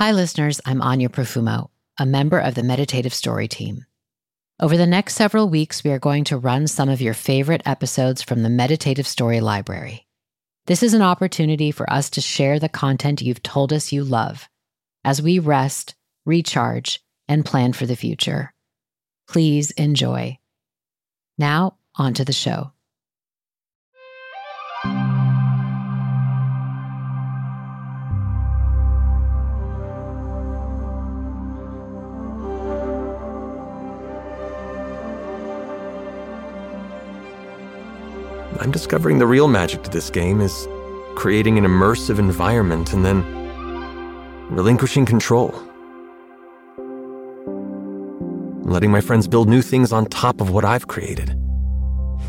Hi, listeners. I'm Anya Profumo, a member of the Meditative Story team. Over the next several weeks, we are going to run some of your favorite episodes from the Meditative Story library. This is an opportunity for us to share the content you've told us you love as we rest, recharge, and plan for the future. Please enjoy. Now, on to the show. I'm discovering the real magic to this game is creating an immersive environment and then relinquishing control. Letting my friends build new things on top of what I've created.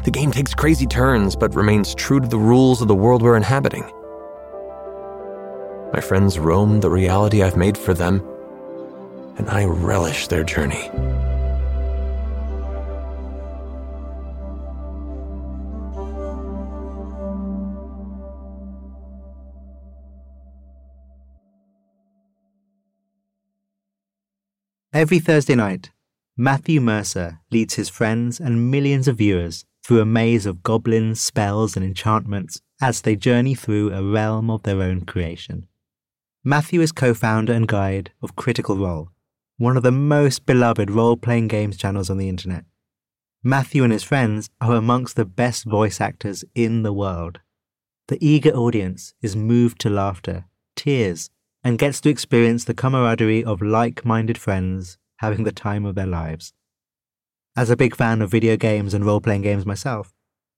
The game takes crazy turns, but remains true to the rules of the world we're inhabiting. My friends roam the reality I've made for them, and I relish their journey. Every Thursday night, Matthew Mercer leads his friends and millions of viewers through a maze of goblins, spells, and enchantments as they journey through a realm of their own creation. Matthew is co-founder and guide of Critical Role, one of the most beloved role-playing games channels on the internet. Matthew and his friends are amongst the best voice actors in the world. The eager audience is moved to laughter, tears, and gets to experience the camaraderie of like-minded friends having the time of their lives. As a big fan of video games and role-playing games myself,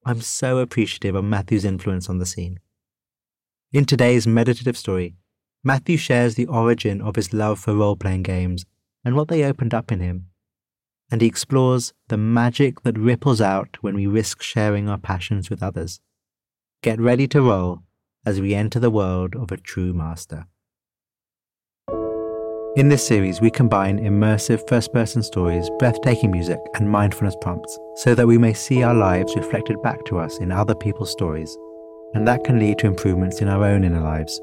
I'm so appreciative of Matthew's influence on the scene. In today's Meditative Story, Matthew shares the origin of his love for role-playing games and what they opened up in him, and he explores the magic that ripples out when we risk sharing our passions with others. Get ready to roll as we enter the world of a true master. In this series, we combine immersive first-person stories, breathtaking music, and mindfulness prompts so that we may see our lives reflected back to us in other people's stories, and that can lead to improvements in our own inner lives.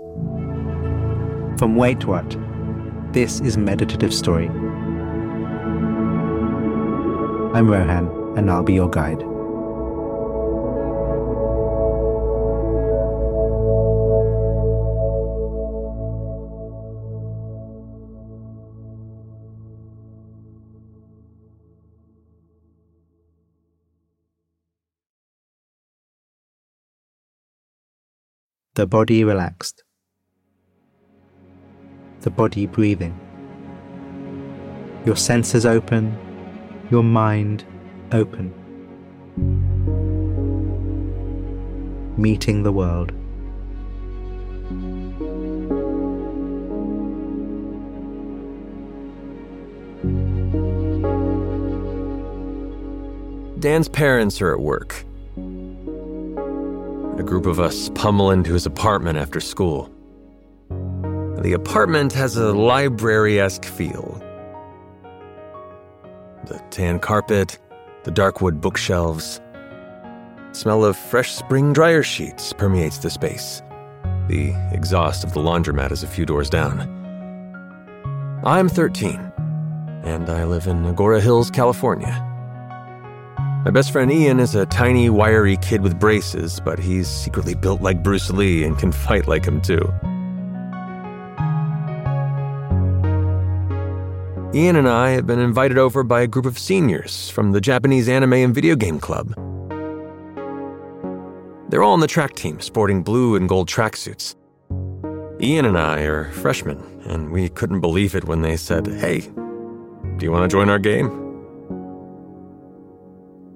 From Wait What, this is Meditative Story. I'm Rohan, and I'll be your guide. The body relaxed. The body breathing. Your senses open. Your mind open. Meeting the world. Dan's parents are at work. A group of us pummel into his apartment after school. The apartment has a library-esque feel. The tan carpet, the dark wood bookshelves. Smell of fresh spring dryer sheets permeates the space. The exhaust of the laundromat is a few doors down. I'm 13, and I live in Agoura Hills, California. My best friend Ian is a tiny, wiry kid with braces, but he's secretly built like Bruce Lee and can fight like him too. Ian and I have been invited over by a group of seniors from the Japanese Anime and Video Game Club. They're all on the track team, sporting blue and gold tracksuits. Ian and I are freshmen, and we couldn't believe it when they said, "Hey, do you want to join our game?"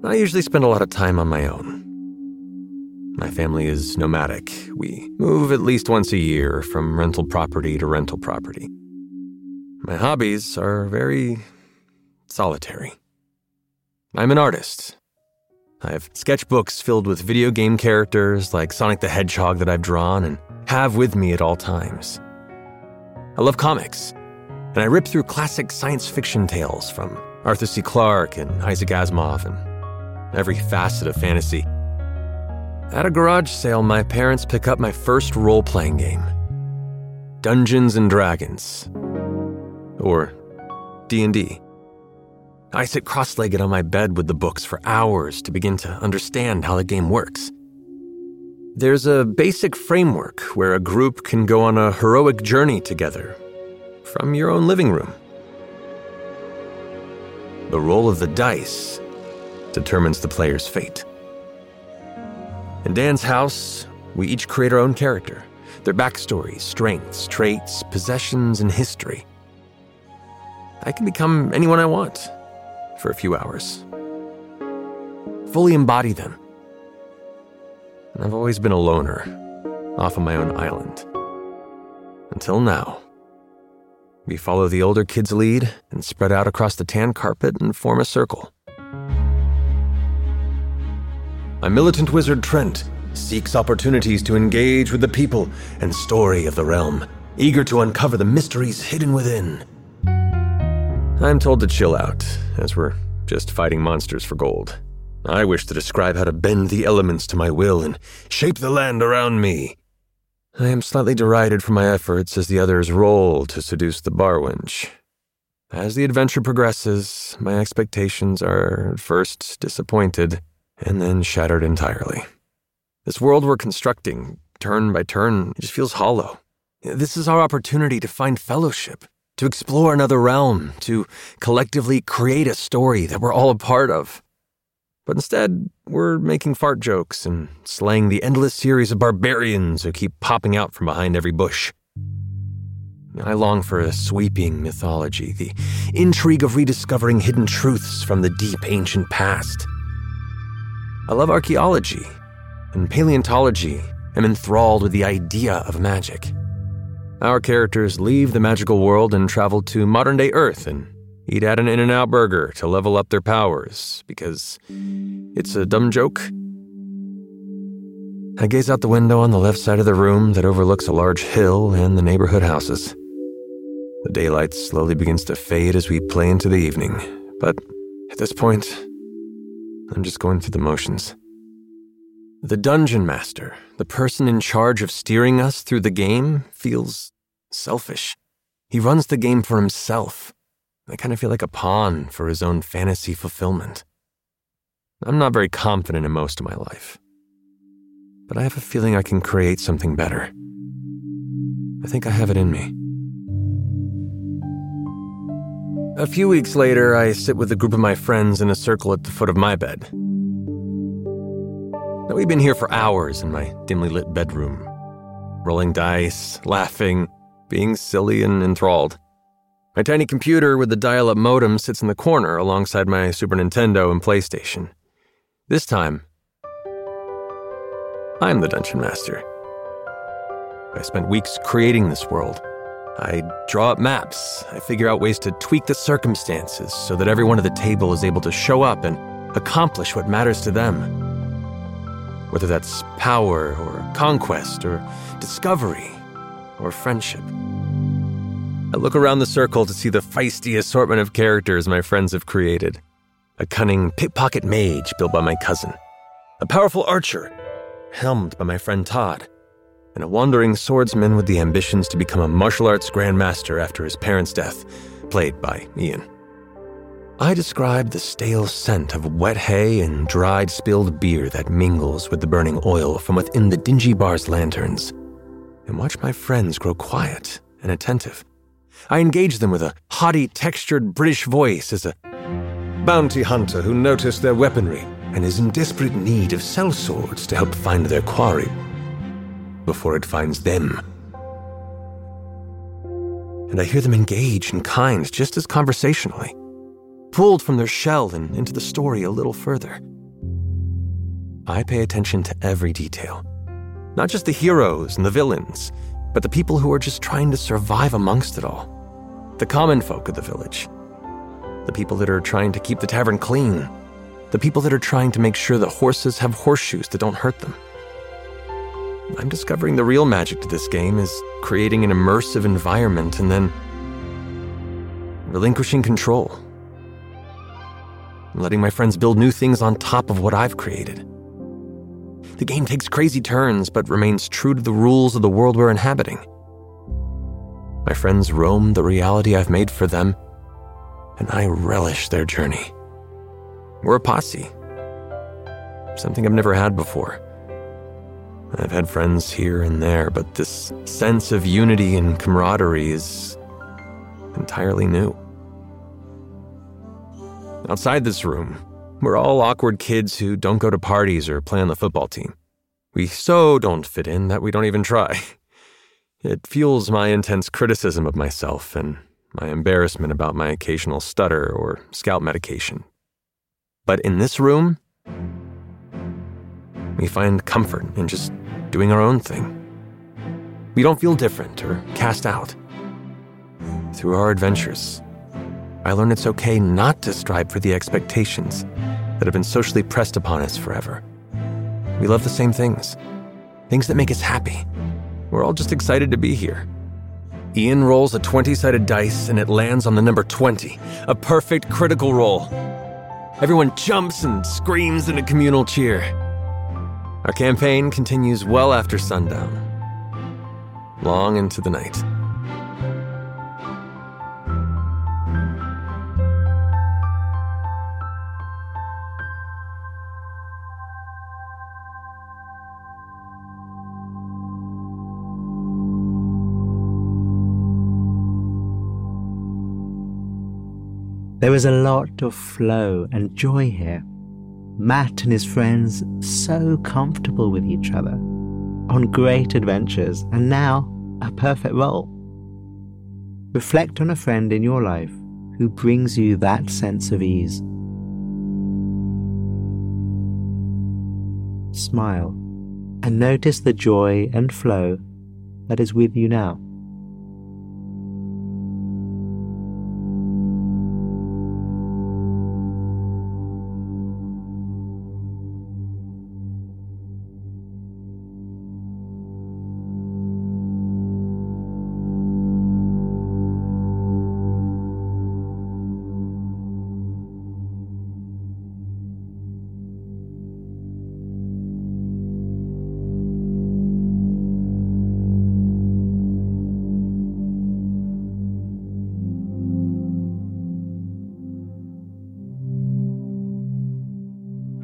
I usually spend a lot of time on my own. My family is nomadic. We move at least once a year from rental property to rental property. My hobbies are very solitary. I'm an artist. I have sketchbooks filled with video game characters like Sonic the Hedgehog that I've drawn and have with me at all times. I love comics, and I rip through classic science fiction tales from Arthur C. Clarke and Isaac Asimov and every facet of fantasy. At a garage sale, my parents pick up my first role-playing game, Dungeons & Dragons. or D&D. I sit cross-legged on my bed with the books for hours to begin to understand how the game works. There's a basic framework where a group can go on a heroic journey together from your own living room. The roll of the dice determines the player's fate. In Dan's house, we each create our own character, their backstories, strengths, traits, possessions, and history. I can become anyone I want for a few hours. Fully embody them. And I've always been a loner, off on my own island. Until now. We follow the older kid's lead and spread out across the tan carpet and form a circle. My militant wizard Trent seeks opportunities to engage with the people and story of the realm, eager to uncover the mysteries hidden within. I'm told to chill out, as we're just fighting monsters for gold. I wish to describe how to bend the elements to my will and shape the land around me. I am slightly derided for my efforts as the others roll to seduce the bar wench. As the adventure progresses, my expectations are first disappointed and then shattered entirely. This world we're constructing, turn by turn, it just feels hollow. This is our opportunity to find fellowship, to explore another realm, to collectively create a story that we're all a part of. But instead, we're making fart jokes and slaying the endless series of barbarians who keep popping out from behind every bush. I long for a sweeping mythology, the intrigue of rediscovering hidden truths from the deep ancient past. I love archaeology and paleontology and am enthralled with the idea of magic. Our characters leave the magical world and travel to modern-day Earth and eat at an In-N-Out burger to level up their powers, because it's a dumb joke. I gaze out the window on the left side of the room that overlooks a large hill and the neighborhood houses. The daylight slowly begins to fade as we play into the evening, but at this point, I'm just going through the motions. The dungeon master, the person in charge of steering us through the game, feels selfish. He runs the game for himself. I kind of feel like a pawn for his own fantasy fulfillment. I'm not very confident in most of my life, but I have a feeling I can create something better. I think I have it in me. A few weeks later, I sit with a group of my friends in a circle at the foot of my bed. Now, we've been here for hours in my dimly lit bedroom, rolling dice, laughing, being silly and enthralled. My tiny computer with the dial-up modem sits in the corner alongside my Super Nintendo and PlayStation. This time, I'm the Dungeon Master. I spent weeks creating this world. I draw up maps. I figure out ways to tweak the circumstances so that everyone at the table is able to show up and accomplish what matters to them. Whether that's power or conquest or discovery or friendship. I look around the circle to see the feisty assortment of characters my friends have created. A cunning pickpocket mage built by my cousin. A powerful archer, helmed by my friend Todd. And a wandering swordsman with the ambitions to become a martial arts grandmaster after his parents' death, played by Ian. I describe the stale scent of wet hay and dried spilled beer that mingles with the burning oil from within the dingy bar's lanterns. And watch my friends grow quiet and attentive. I engage them with a haughty, textured British voice as a bounty hunter who noticed their weaponry and is in desperate need of sellswords to help find their quarry before it finds them. And I hear them engage in kind, just as conversationally, pulled from their shell and into the story a little further. I pay attention to every detail, not just the heroes and the villains, but the people who are just trying to survive amongst it all. The common folk of the village. The people that are trying to keep the tavern clean. The people that are trying to make sure the horses have horseshoes that don't hurt them. I'm discovering the real magic to this game is creating an immersive environment and then relinquishing control. I'm letting my friends build new things on top of what I've created. The game takes crazy turns, but remains true to the rules of the world we're inhabiting. My friends roam the reality I've made for them, and I relish their journey. We're a posse. Something I've never had before. I've had friends here and there, but this sense of unity and camaraderie is entirely new. Outside this room, we're all awkward kids who don't go to parties or play on the football team. We so don't fit in that we don't even try. It fuels my intense criticism of myself and my embarrassment about my occasional stutter or scout medication. But in this room, we find comfort in just doing our own thing. We don't feel different or cast out. Through our adventures, I learn it's okay not to strive for the expectations that have been socially pressed upon us forever. We love the same things, things that make us happy. We're all just excited to be here. Ian rolls a 20-sided dice and it lands on the number 20, a perfect critical roll. Everyone jumps and screams in a communal cheer. Our campaign continues well after sundown, long into the night. There was a lot of flow and joy here. Matt and his friends so comfortable with each other, on great adventures, and now a perfect role. Reflect on a friend in your life who brings you that sense of ease. Smile and notice the joy and flow that is with you now.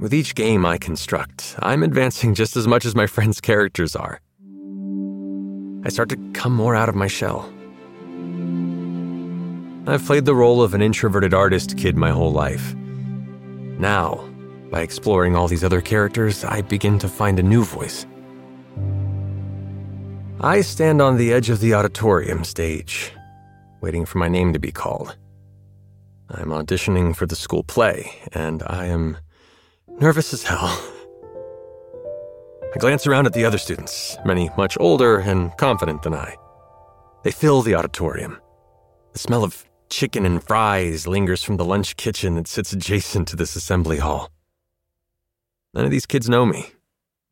With each game I construct, I'm advancing just as much as my friends' characters are. I start to come more out of my shell. I've played the role of an introverted artist kid my whole life. Now, by exploring all these other characters, I begin to find a new voice. I stand on the edge of the auditorium stage, waiting for my name to be called. I'm auditioning for the school play, and I am nervous as hell. I glance around at the other students, many much older and confident than I. They fill the auditorium. The smell of chicken and fries lingers from the lunch kitchen that sits adjacent to this assembly hall. None of these kids know me.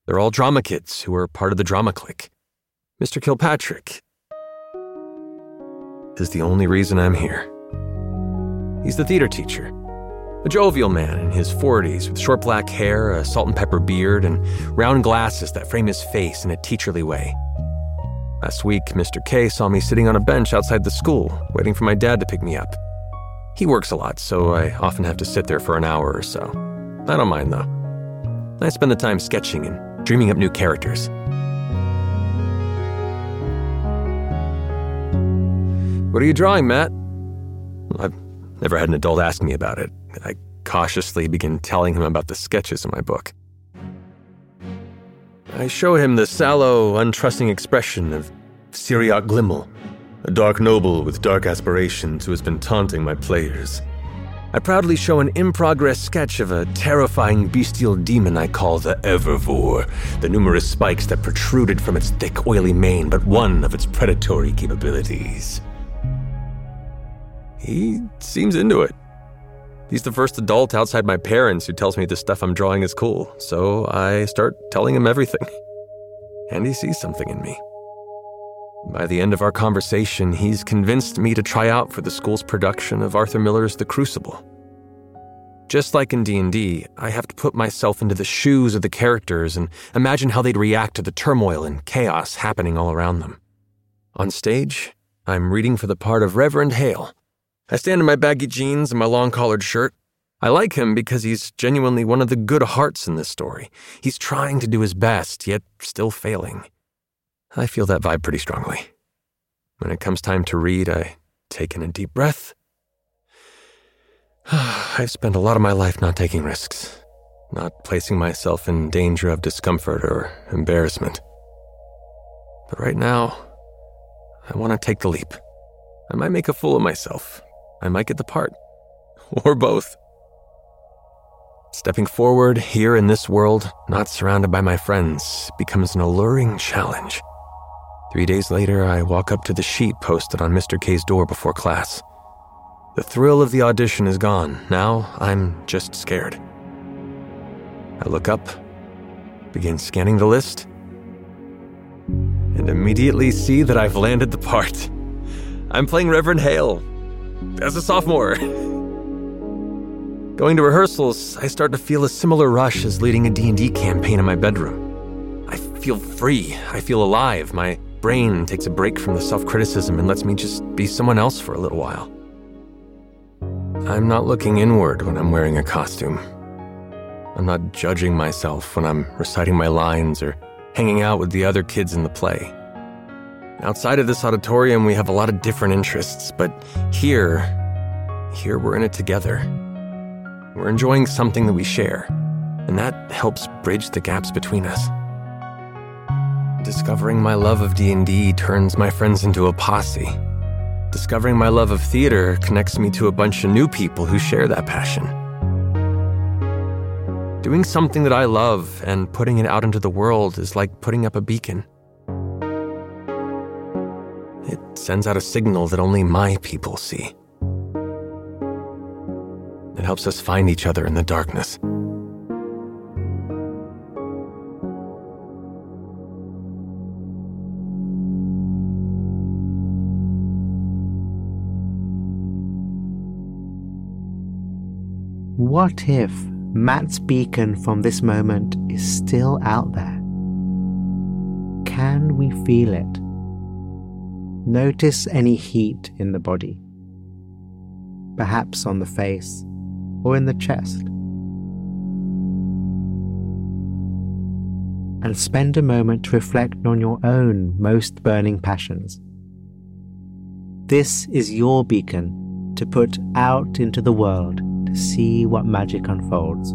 They're all drama kids who are part of the drama clique. Mr. Kilpatrick is the only reason I'm here. He's the theater teacher. A jovial man in his 40s with short black hair, a salt and pepper beard, and round glasses that frame his face in a teacherly way. Last week, Mr. K saw me sitting on a bench outside the school, waiting for my dad to pick me up. He works a lot, so I often have to sit there for an hour or so. I don't mind, though. I spend the time sketching and dreaming up new characters. "What are you drawing, Matt?" I've never had an adult ask me about it. I cautiously begin telling him about the sketches in my book. I show him the sallow, untrusting expression of Syriac Glimmel, a dark noble with dark aspirations who has been taunting my players. I proudly show an in-progress sketch of a terrifying bestial demon I call the Evervor, the numerous spikes that protruded from its thick, oily mane, but one of its predatory capabilities. He seems into it. He's the first adult outside my parents who tells me the stuff I'm drawing is cool, so I start telling him everything. And he sees something in me. By the end of our conversation, he's convinced me to try out for the school's production of Arthur Miller's The Crucible. Just like in D&D, I have to put myself into the shoes of the characters and imagine how they'd react to the turmoil and chaos happening all around them. On stage, I'm reading for the part of Reverend Hale. I stand in my baggy jeans and my long-collared shirt. I like him because he's genuinely one of the good hearts in this story. He's trying to do his best, yet still failing. I feel that vibe pretty strongly. When it comes time to read, I take in a deep breath. I've spent a lot of my life not taking risks, not placing myself in danger of discomfort or embarrassment. But right now, I want to take the leap. I might make a fool of myself. I might get the part. Or both. Stepping forward here in this world, not surrounded by my friends, becomes an alluring challenge. 3 days later, I walk up to the sheet posted on Mr. K's door before class. The thrill of the audition is gone. Now I'm just scared. I look up, begin scanning the list, and immediately see that I've landed the part. I'm playing Reverend Hale as a sophomore. Going to rehearsals, I start to feel a similar rush as leading a D&D campaign in my bedroom. I feel free. I feel alive. My brain takes a break from the self-criticism and lets me just be someone else for a little while. I'm not looking inward when I'm wearing a costume. I'm not judging myself when I'm reciting my lines or hanging out with the other kids in the play. Outside of this auditorium, we have a lot of different interests, but here we're in it together. We're enjoying something that we share, and that helps bridge the gaps between us. Discovering my love of D&D turns my friends into a posse. Discovering my love of theater connects me to a bunch of new people who share that passion. Doing something that I love and putting it out into the world is like putting up a beacon. It sends out a signal that only my people see. It helps us find each other in the darkness. What if Matt's beacon from this moment is still out there? Can we feel it? Notice any heat in the body, perhaps on the face or in the chest. And spend a moment to reflect on your own most burning passions. This is your beacon to put out into the world to see what magic unfolds.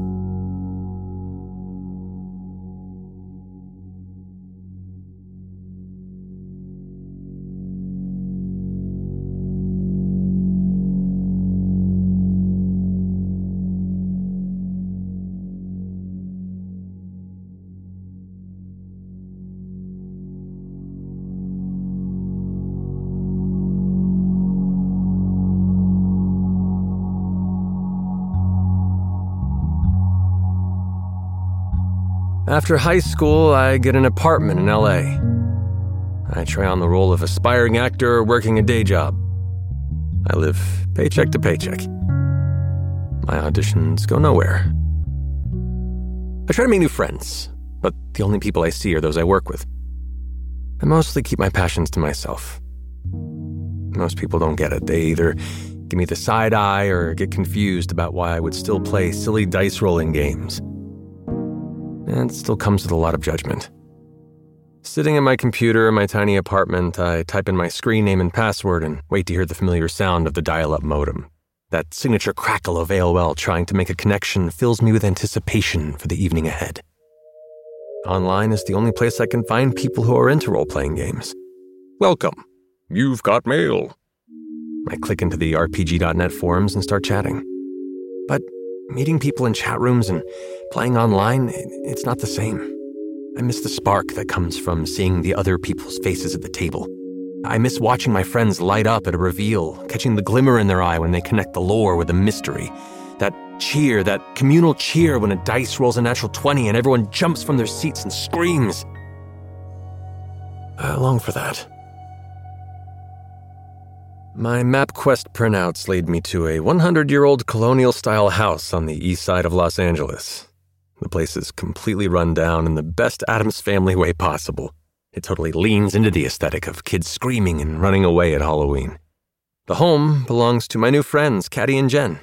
After high school, I get an apartment in LA. I try on the role of aspiring actor working a day job. I live paycheck to paycheck. My auditions go nowhere. I try to make new friends, but the only people I see are those I work with. I mostly keep my passions to myself. Most people don't get it. They either give me the side eye or get confused about why I would still play silly dice rolling games. And it still comes with a lot of judgment. Sitting at my computer in my tiny apartment, I type in my screen name and password and wait to hear the familiar sound of the dial-up modem. That signature crackle of AOL trying to make a connection fills me with anticipation for the evening ahead. Online is the only place I can find people who are into role-playing games. Welcome. You've got mail. I click into the RPG.net forums and start chatting. But meeting people in chat rooms and playing online, it's not the same. I miss the spark that comes from seeing the other people's faces at the table. I miss watching my friends light up at a reveal, catching the glimmer in their eye when they connect the lore with a mystery. That cheer, that communal cheer when a dice rolls a natural 20 and everyone jumps from their seats and screams. I long for that. My MapQuest printouts lead me to a 100-year-old colonial-style house on the east side of Los Angeles. The place is completely run down in the best Addams Family way possible. It totally leans into the aesthetic of kids screaming and running away at Halloween. The home belongs to my new friends, Caddy and Jen.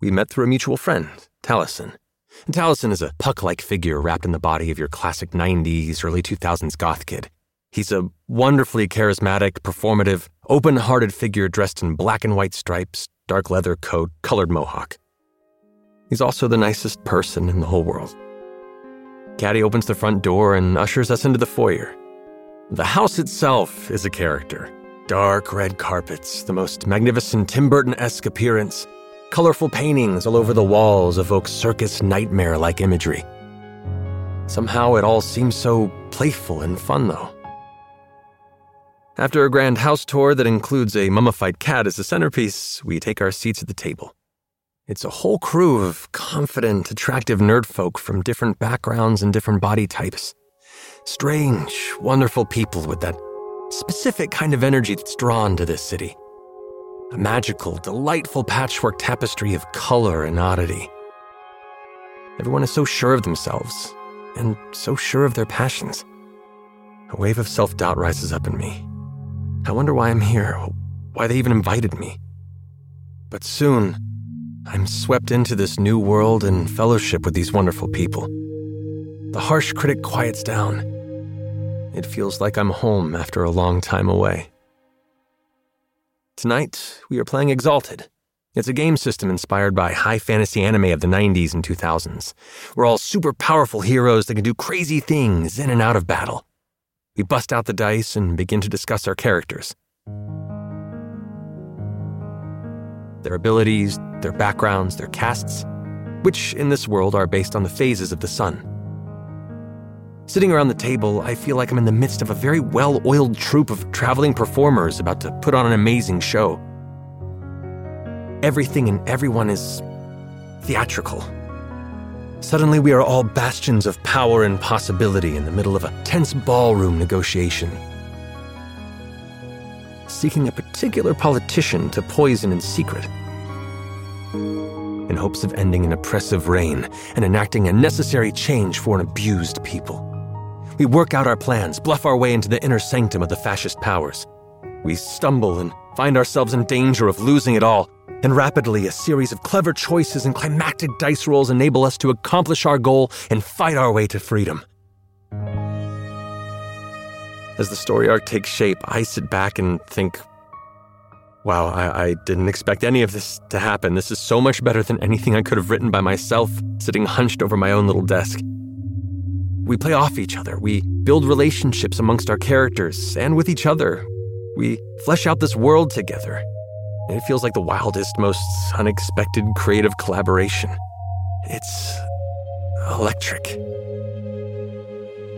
We met through a mutual friend, Taliesin. And Taliesin is a puck-like figure wrapped in the body of your classic 90s, early 2000s goth kid. He's a wonderfully charismatic, performative, open-hearted figure dressed in black and white stripes, dark leather coat, colored mohawk. He's also the nicest person in the whole world. Caddy opens the front door and ushers us into the foyer. The house itself is a character. Dark red carpets, the most magnificent Tim Burton-esque appearance. Colorful paintings all over the walls evoke circus nightmare-like imagery. Somehow it all seems so playful and fun, though. After a grand house tour that includes a mummified cat as the centerpiece, we take our seats at the table. It's a whole crew of confident, attractive nerd folk from different backgrounds and different body types. Strange, wonderful people with that specific kind of energy that's drawn to this city. A magical, delightful patchwork tapestry of color and oddity. Everyone is so sure of themselves, and so sure of their passions. A wave of self-doubt rises up in me. I wonder why I'm here, why they even invited me. But soon, I'm swept into this new world and fellowship with these wonderful people. The harsh critic quiets down. It feels like I'm home after a long time away. Tonight, we are playing Exalted. It's a game system inspired by high fantasy anime of the 90s and 2000s. We're all super powerful heroes that can do crazy things in and out of battle. We bust out the dice and begin to discuss our characters. Their abilities, their backgrounds, their casts, which in this world are based on the phases of the sun. Sitting around the table, I feel like I'm in the midst of a very well-oiled troupe of traveling performers about to put on an amazing show. Everything and everyone is theatrical. Suddenly, we are all bastions of power and possibility in the middle of a tense ballroom negotiation. Seeking a particular politician to poison in secret, in hopes of ending an oppressive reign and enacting a necessary change for an abused people. We work out our plans, bluff our way into the inner sanctum of the fascist powers. We stumble and find ourselves in danger of losing it all, and rapidly a series of clever choices and climactic dice rolls enable us to accomplish our goal and fight our way to freedom. As the story arc takes shape, I sit back and think, wow, I didn't expect any of this to happen. This is so much better than anything I could have written by myself, sitting hunched over my own little desk. We play off each other. We build relationships amongst our characters and with each other. We flesh out this world together. And it feels like the wildest, most unexpected creative collaboration. It's electric.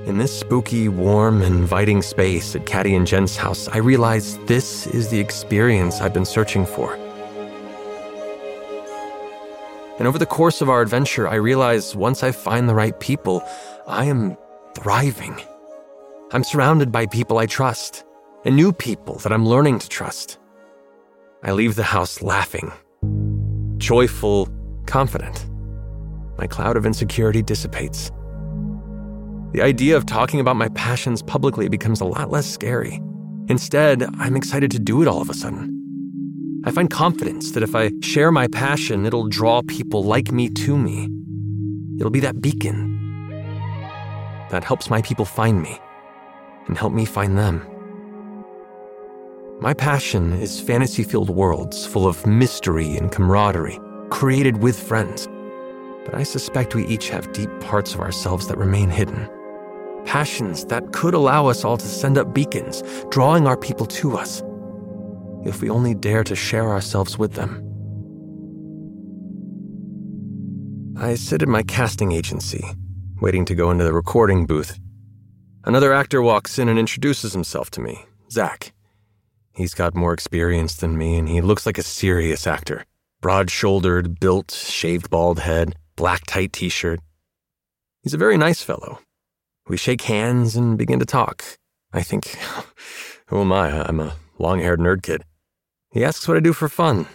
In this spooky, warm, inviting space at Caddy and Jen's house, I realize this is the experience I've been searching for. And over the course of our adventure, I realize once I find the right people, I am thriving. I'm surrounded by people I trust, and new people that I'm learning to trust. I leave the house laughing, joyful, confident. My cloud of insecurity dissipates. The idea of talking about my passions publicly becomes a lot less scary. Instead, I'm excited to do it all of a sudden. I find confidence that if I share my passion, it'll draw people like me to me. It'll be that beacon that helps my people find me and help me find them. My passion is fantasy-filled worlds full of mystery and camaraderie, created with friends. But I suspect we each have deep parts of ourselves that remain hidden. Passions that could allow us all to send up beacons, drawing our people to us, if we only dare to share ourselves with them. I sit at my casting agency, waiting to go into the recording booth. Another actor walks in and introduces himself to me, Zack. He's got more experience than me, and he looks like a serious actor. Broad-shouldered, built, shaved bald head, black tight t-shirt. He's a very nice fellow. We shake hands and begin to talk. I think, who am I? I'm a long-haired nerd kid. He asks what I do for fun,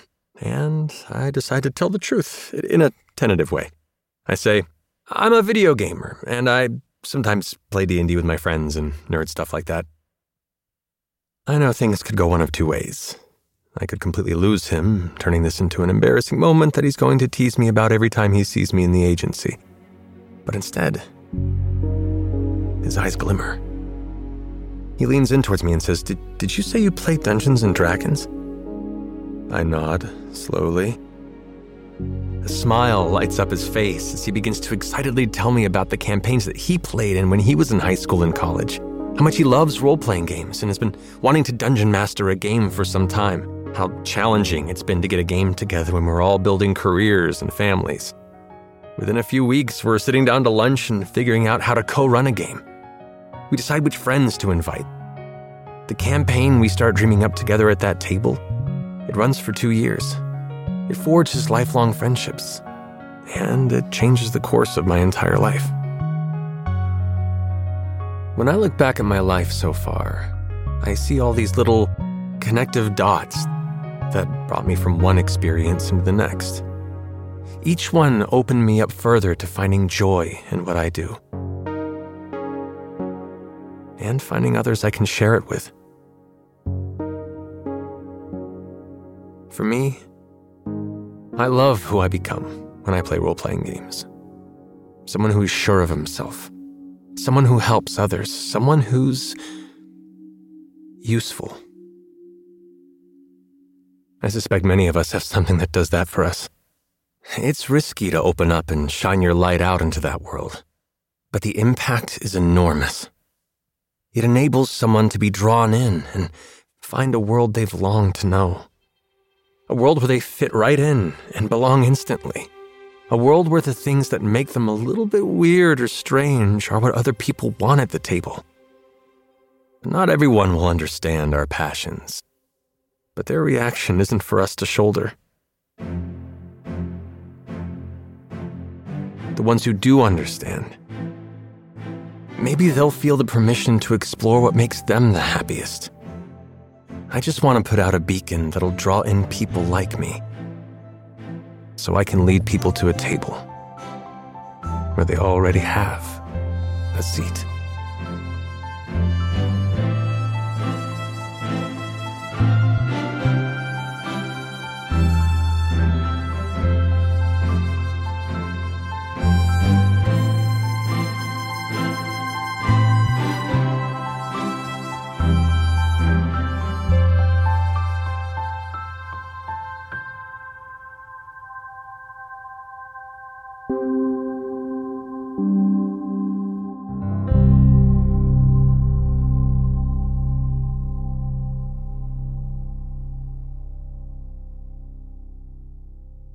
and I decide to tell the truth in a tentative way. I say, I'm a video gamer, and I sometimes play D&D with my friends and nerd stuff like that. I know things could go one of two ways. I could completely lose him, turning this into an embarrassing moment that he's going to tease me about every time he sees me in the agency. But instead, his eyes glimmer. He leans in towards me and says, Did you say you play Dungeons and Dragons? I nod, slowly. A smile lights up his face as he begins to excitedly tell me about the campaigns that he played in when he was in high school and college, how much he loves role-playing games and has been wanting to dungeon master a game for some time, how challenging it's been to get a game together when we're all building careers and families. Within a few weeks, we're sitting down to lunch and figuring out how to co-run a game. We decide which friends to invite. The campaign we start dreaming up together at that table, it runs for 2 years. It forges lifelong friendships, and it changes the course of my entire life. When I look back at my life so far, I see all these little connective dots that brought me from one experience into the next. Each one opened me up further to finding joy in what I do, and finding others I can share it with. For me, I love who I become when I play role-playing games. Someone who's sure of himself. Someone who helps others. Someone who's useful. I suspect many of us have something that does that for us. It's risky to open up and shine your light out into that world, but the impact is enormous. It enables someone to be drawn in and find a world they've longed to know. A world where they fit right in and belong instantly. A world where the things that make them a little bit weird or strange are what other people want at the table. Not everyone will understand our passions, but their reaction isn't for us to shoulder. The ones who do understand, maybe they'll feel the permission to explore what makes them the happiest. I just want to put out a beacon that'll draw in people like me, so I can lead people to a table where they already have a seat.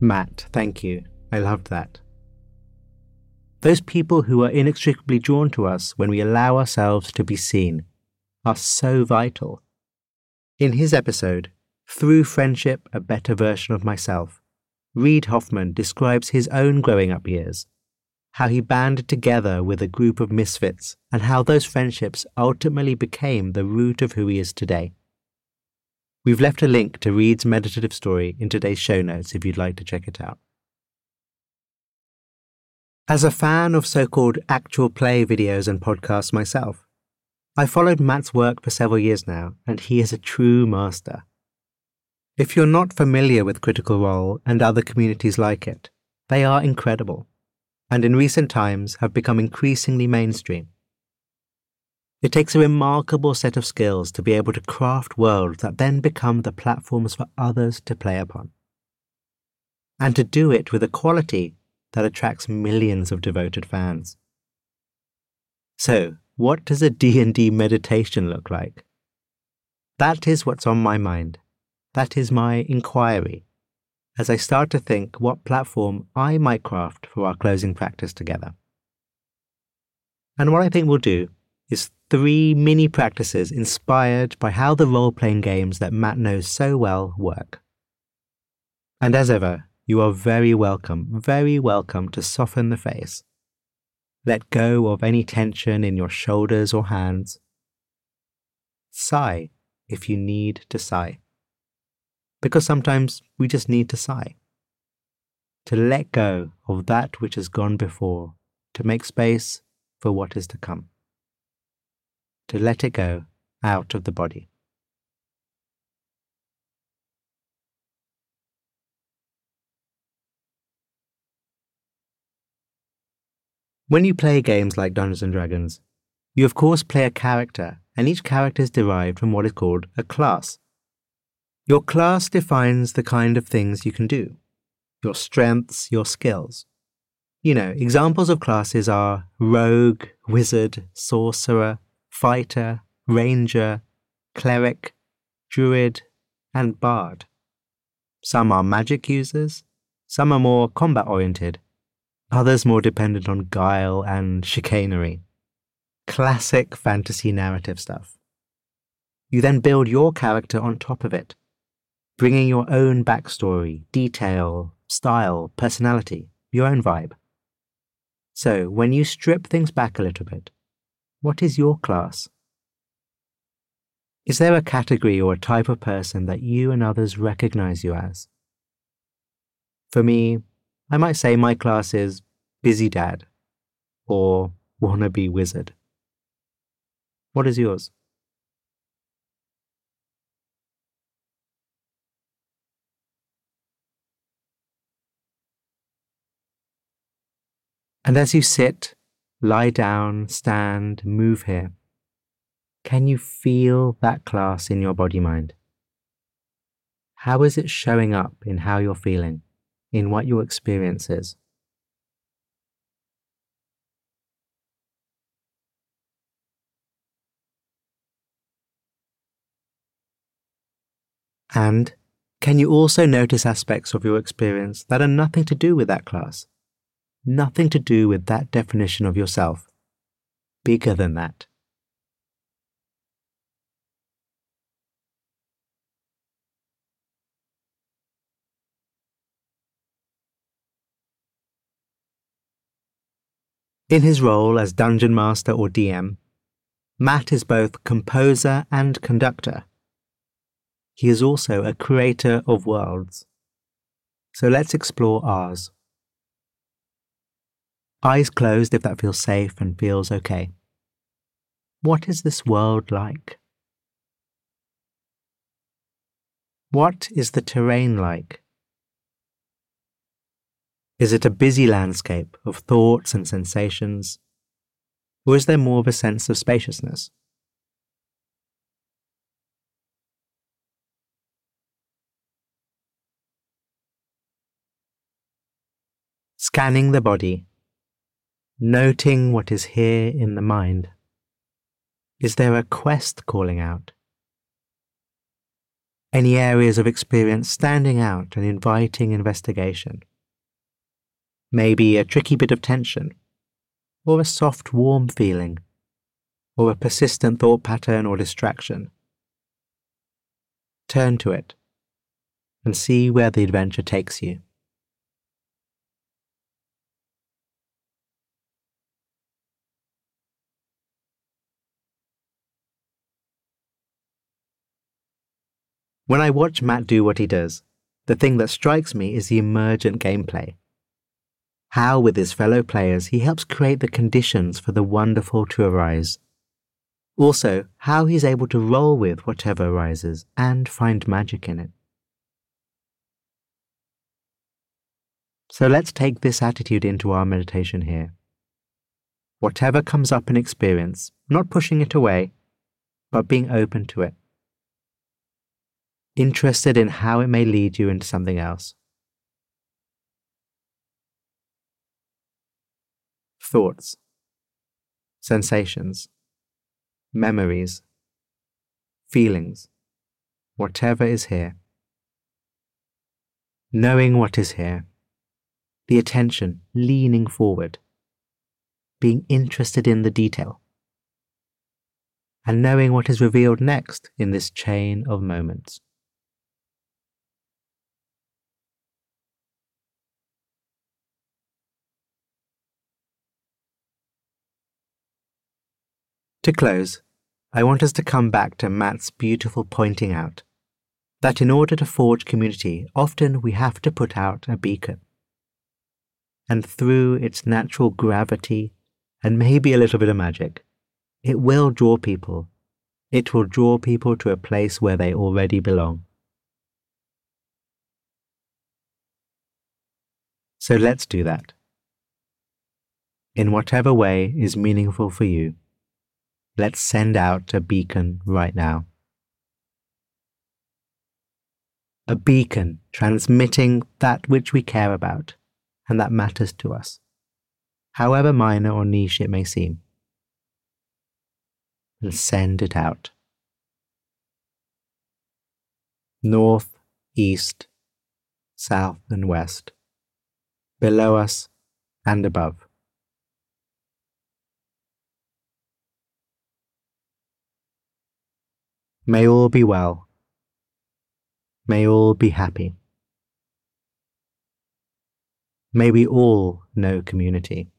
Matt, thank you. I loved that. Those people who are inextricably drawn to us when we allow ourselves to be seen are so vital. In his episode, Through Friendship, A Better Version of Myself, Reid Hoffman describes his own growing up years, how he banded together with a group of misfits, and how those friendships ultimately became the root of who he is today. We've left a link to Reid's meditative story in today's show notes if you'd like to check it out. As a fan of so-called actual play videos and podcasts myself, I followed Matt's work for several years now, and he is a true master. If you're not familiar with Critical Role and other communities like it, they are incredible, and in recent times have become increasingly mainstream. It takes a remarkable set of skills to be able to craft worlds that then become the platforms for others to play upon. And to do it with a quality that attracts millions of devoted fans. So, what does a D&D meditation look like? That is what's on my mind. That is my inquiry, as I start to think what platform I might craft for our closing practice together. And what I think we'll do is 3 mini practices inspired by how the role-playing games that Matt knows so well work. And as ever, you are very welcome to soften the face. Let go of any tension in your shoulders or hands. Sigh if you need to sigh. Because sometimes we just need to sigh. To let go of that which has gone before, to make space for what is to come. To let it go out of the body. When you play games like Dungeons & Dragons, you of course play a character, and each character is derived from what is called a class. Your class defines the kind of things you can do, your strengths, your skills. You know, examples of classes are rogue, wizard, sorcerer, fighter, ranger, cleric, druid, and bard. Some are magic users, some are more combat-oriented, others more dependent on guile and chicanery. Classic fantasy narrative stuff. You then build your character on top of it, bringing your own backstory, detail, style, personality, your own vibe. So, when you strip things back a little bit, what is your class? Is there a category or a type of person that you and others recognize you as? For me, I might say my class is busy dad or wannabe wizard. What is yours? And as you sit, lie down, stand, move here, can you feel that class in your body-mind? How is it showing up in how you're feeling, in what your experience is? And can you also notice aspects of your experience that are nothing to do with that class? Nothing to do with that definition of yourself. Bigger than that. In his role as Dungeon Master or DM, Matt is both composer and conductor. He is also a creator of worlds. So let's explore ours. Eyes closed if that feels safe and feels okay. What is this world like? What is the terrain like? Is it a busy landscape of thoughts and sensations? Or is there more of a sense of spaciousness? Scanning the body. Noting what is here in the mind. Is there a quest calling out? Any areas of experience standing out and inviting investigation? Maybe a tricky bit of tension, or a soft, warm feeling, or a persistent thought pattern or distraction. Turn to it and see where the adventure takes you. When I watch Matt do what he does, the thing that strikes me is the emergent gameplay. How, with his fellow players, he helps create the conditions for the wonderful to arise. Also, how he's able to roll with whatever arises and find magic in it. So let's take this attitude into our meditation here. Whatever comes up in experience, not pushing it away, but being open to it. Interested in how it may lead you into something else. Thoughts, sensations, memories, feelings, whatever is here. Knowing what is here, the attention leaning forward, being interested in the detail, and knowing what is revealed next in this chain of moments. To close, I want us to come back to Matt's beautiful pointing out that in order to forge community, often we have to put out a beacon. And through its natural gravity and maybe a little bit of magic, it will draw people. It will draw people to a place where they already belong. So let's do that. In whatever way is meaningful for you, let's send out a beacon right now. A beacon transmitting that which we care about and that matters to us, however minor or niche it may seem. And send it out. North, east, south and west, below us and above. May all be well. May all be happy. May we all know community.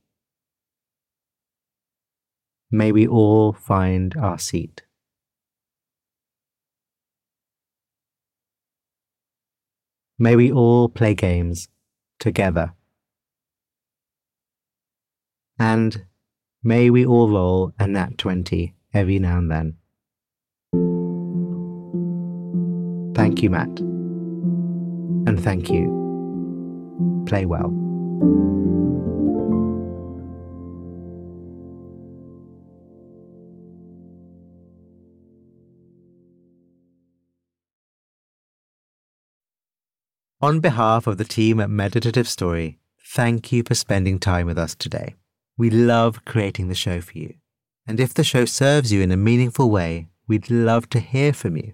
May we all find our seat. May we all play games together. And may we all roll a nat 20 every now and then. Thank you, Matt. And thank you. Play well. On behalf of the team at Meditative Story, thank you for spending time with us today. We love creating the show for you. And if the show serves you in a meaningful way, we'd love to hear from you.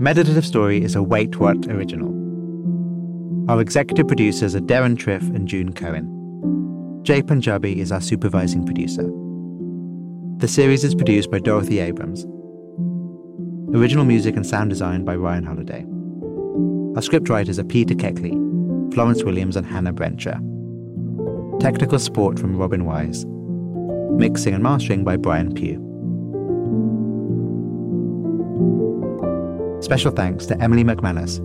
Meditative Story is a Wait What original. Our executive producers are Darren Triff and June Cohen. Jay Panjabi is our supervising producer. The series is produced by Dorothy Abrams. Original music and sound design by Ryan Holiday. Our scriptwriters are Peter Keckley, Florence Williams and Hannah Brentcher. Technical support from Robin Wise. Mixing and mastering by Brian Pugh. Special thanks to Emily McManus,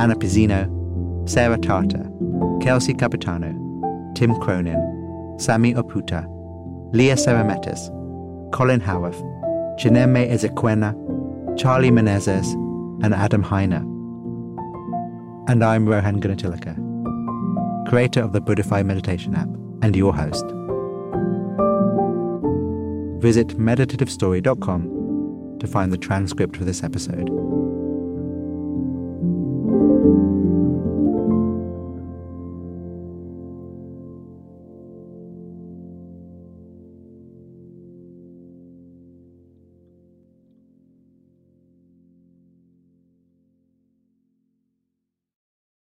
Anna Pizzino, Sarah Tarter, Kelsey Capitano, Tim Cronin, Sami Oputa, Leah Serametis, Colin Howarth, Chineme Ezequena, Charlie Menezes, and Adam Heiner. And I'm Rohan Gunatilaka, creator of the Buddhify Meditation app and your host. Visit meditativestory.com to find the transcript for this episode.